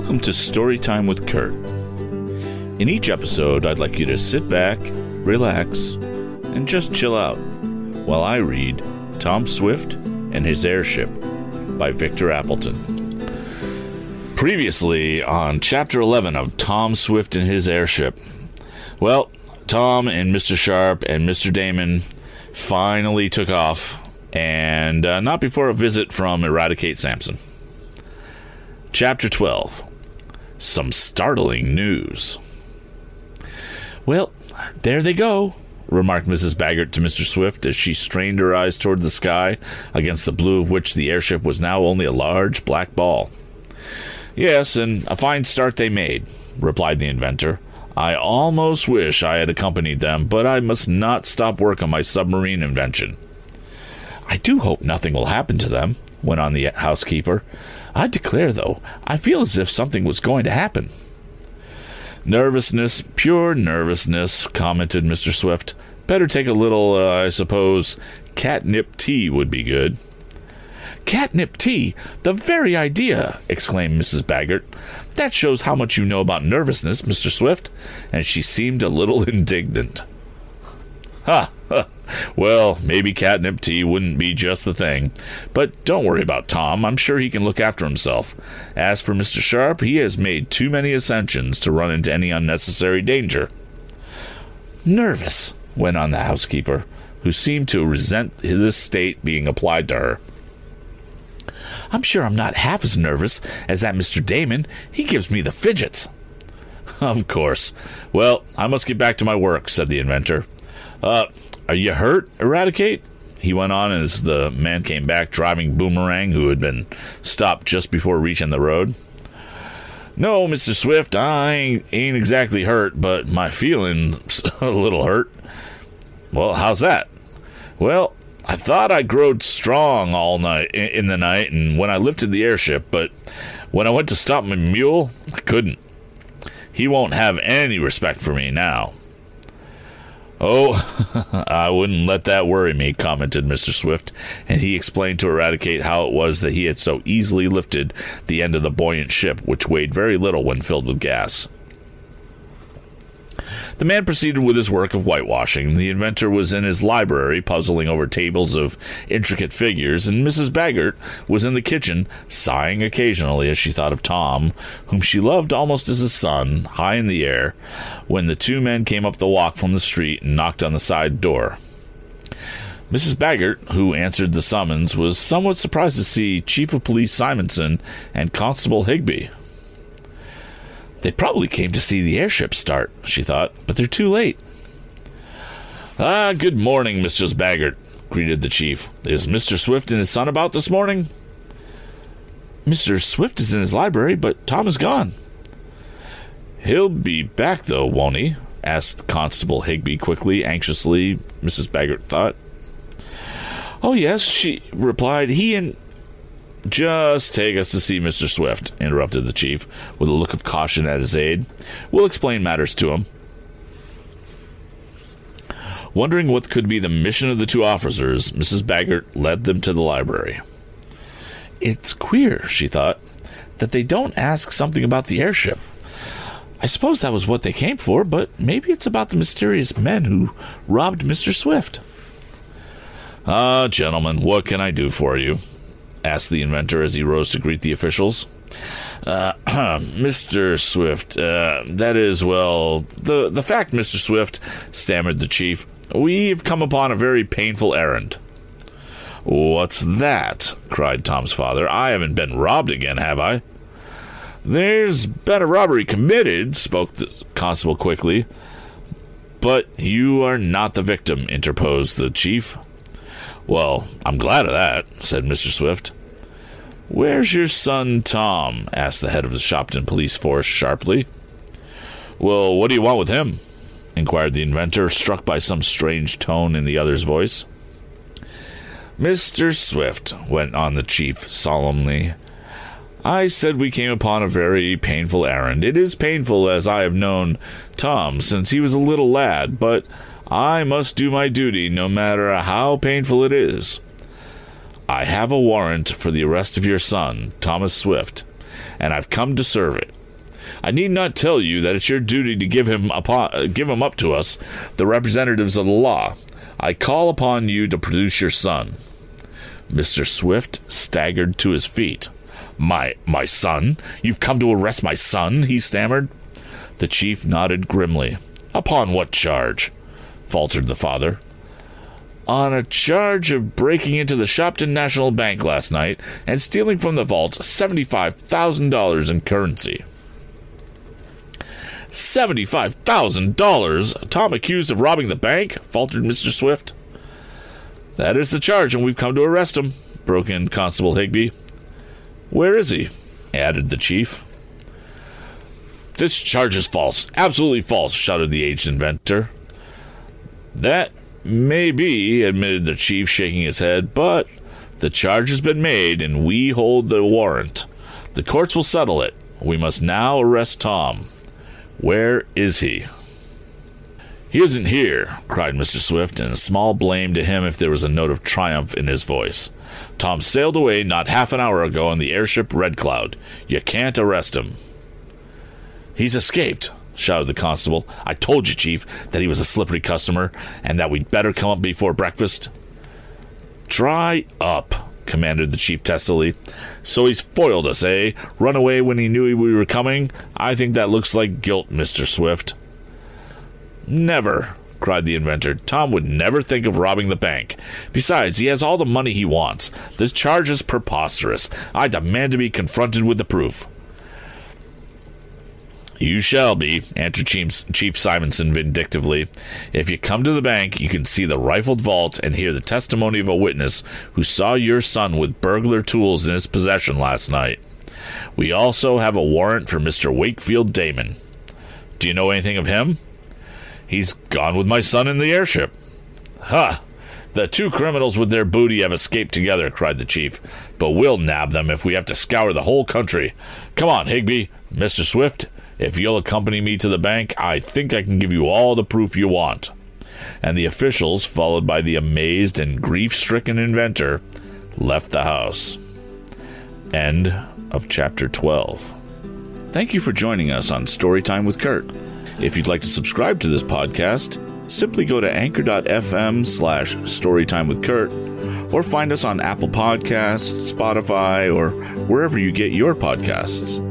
Welcome to Storytime with Kurt. In each episode, I'd like you to sit back, relax, and just chill out while I read Tom Swift and His Airship by Victor Appleton. Previously on Chapter 11 of Tom Swift and His Airship, well, Tom and Mr. Sharp and Mr. Damon finally took off, and not before a visit from Eradicate Samson. Chapter 12. Some startling news. "Well, there they go," remarked Mrs. Baggert to Mr. Swift as she strained her eyes toward the sky, against the blue of which the airship was now only a large black ball. "Yes, and a fine start they made," replied the inventor. "I almost wish I had accompanied them, but I must not stop work on my submarine invention." "I do hope nothing will happen to them," went on the housekeeper. "I declare, though, I feel as if something was going to happen." "Nervousness, pure nervousness," commented Mr. Swift. "Better take a little, I suppose, catnip tea would be good." "Catnip tea? The very idea!" exclaimed Mrs. Baggert. "That shows how much you know about nervousness, Mr. Swift." And she seemed a little indignant. Ha! "Well, maybe catnip tea wouldn't be just the thing. But don't worry about Tom. I'm sure he can look after himself. As for Mr. Sharp, he has made too many ascensions to run into any unnecessary danger." "Nervous," went on the housekeeper, who seemed to resent this state being applied to her. "I'm sure I'm not half as nervous as that Mr. Damon. He gives me the fidgets." "Of course. Well, I must get back to my work," said the inventor. Are you hurt, Eradicate?" he went on as the man came back driving Boomerang, who had been stopped just before reaching the road. "No, Mr. Swift, I ain't exactly hurt, but my feeling's a little hurt." "Well, how's that?" "Well, I thought I growed strong all night in the night, and when I lifted the airship, but when I went to stop my mule, I couldn't. He won't have any respect for me now." "Oh, I wouldn't let that worry me," commented Mr. Swift, and he explained to Eradicate how it was that he had so easily lifted the end of the buoyant ship, which weighed very little when filled with gas. The man proceeded with his work of whitewashing. The inventor was in his library, puzzling over tables of intricate figures, and Mrs. Baggert was in the kitchen, sighing occasionally as she thought of Tom, whom she loved almost as a son, high in the air, when the two men came up the walk from the street and knocked on the side door. Mrs. Baggert, who answered the summons, was somewhat surprised to see Chief of Police Simonson and Constable Higby. "They probably came to see the airship start," she thought, "but they're too late." "Ah, good morning, Mrs. Baggert," greeted the chief. "Is Mr. Swift and his son about this morning?" "Mr. Swift is in his library, but Tom is gone." "He'll be back, though, won't he?" asked Constable Higby quickly, anxiously, Mrs. Baggert thought. "Oh, yes," she replied. "He and—" "Just take us to see Mr. Swift," interrupted the chief, with a look of caution at his aide. "We'll explain matters to him." Wondering what could be the mission of the two officers, Mrs. Baggert led them to the library. "It's queer," she thought, "that they don't ask something about the airship. I suppose that was what they came for, but maybe it's about the mysterious men who robbed Mr. Swift." "Ah, gentlemen, what can I do for you?" asked the inventor as he rose to greet the officials. "Mr. Swift, that is, well, the fact, Mr. Swift," stammered the chief, "we've come upon a very painful errand." "What's that?" cried Tom's father. "I haven't been robbed again, have I?" "There's been a robbery committed," spoke the constable quickly. "But you are not the victim," interposed the chief. "Well, I'm glad of that," said Mr. Swift. "Where's your son, Tom?" asked the head of the Shopton Police Force sharply. "Well, what do you want with him?" inquired the inventor, struck by some strange tone in the other's voice. "Mr. Swift," went on the chief solemnly, "I said we came upon a very painful errand. It is painful, as I have known Tom since he was a little lad, but I must do my duty, no matter how painful it is. I have a warrant for the arrest of your son, Thomas Swift, and I've come to serve it. I need not tell you that it's your duty to give him up to us, the representatives of the law. I call upon you to produce your son." Mr. Swift staggered to his feet. My son? You've come to arrest my son?" he stammered. The chief nodded grimly. "Upon what charge?" faltered the father. "On a charge of breaking into the Shopton National Bank last night and stealing from the vault $75,000 in currency." $75,000? Tom accused of robbing the bank?" faltered Mr. Swift. "That is the charge, and we've come to arrest him," broke in Constable Higby. "Where is he?" added the chief. "This charge is false, absolutely false," shouted the aged inventor. "That may be," admitted the chief, shaking his head, "but the charge has been made, and we hold the warrant. The courts will settle it. We must now arrest Tom. Where is he?" "He isn't here," cried Mr. Swift, and small blame to him if there was a note of triumph in his voice. "Tom sailed away not half an hour ago on the airship Red Cloud. You can't arrest him." "He's escaped," shouted the constable. "I told you, Chief, that he was a slippery customer and that we'd better come up before breakfast." "Dry up," commanded the chief testily. "So he's foiled us, eh? Run away when he knew we were coming? I think that looks like guilt, Mr. Swift." "Never," cried the inventor. "Tom would never think of robbing the bank. Besides, he has all the money he wants. This charge is preposterous. I demand to be confronted with the proof." "You shall be," answered Chief Simonson vindictively. "If you come to the bank, you can see the rifled vault and hear the testimony of a witness who saw your son with burglar tools in his possession last night. We also have a warrant for Mr. Wakefield Damon. Do you know anything of him?" "He's gone with my son in the airship." "Ha! The two criminals with their booty have escaped together," cried the chief. "But we'll nab them if we have to scour the whole country. Come on, Higby. Mr. Swift, if you'll accompany me to the bank, I think I can give you all the proof you want." And the officials, followed by the amazed and grief-stricken inventor, left the house. End of Chapter 12. Thank you for joining us on Storytime with Kurt. If you'd like to subscribe to this podcast, simply go to anchor.fm/storytimewithkurt or find us on Apple Podcasts, Spotify, or wherever you get your podcasts.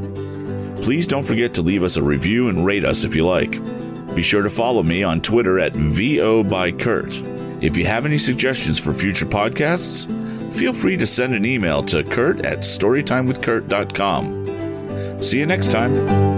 Please don't forget to leave us a review and rate us if you like. Be sure to follow me on Twitter at VOByKurt. If you have any suggestions for future podcasts, feel free to send an email to Kurt@storytimewithkurt.com. See you next time.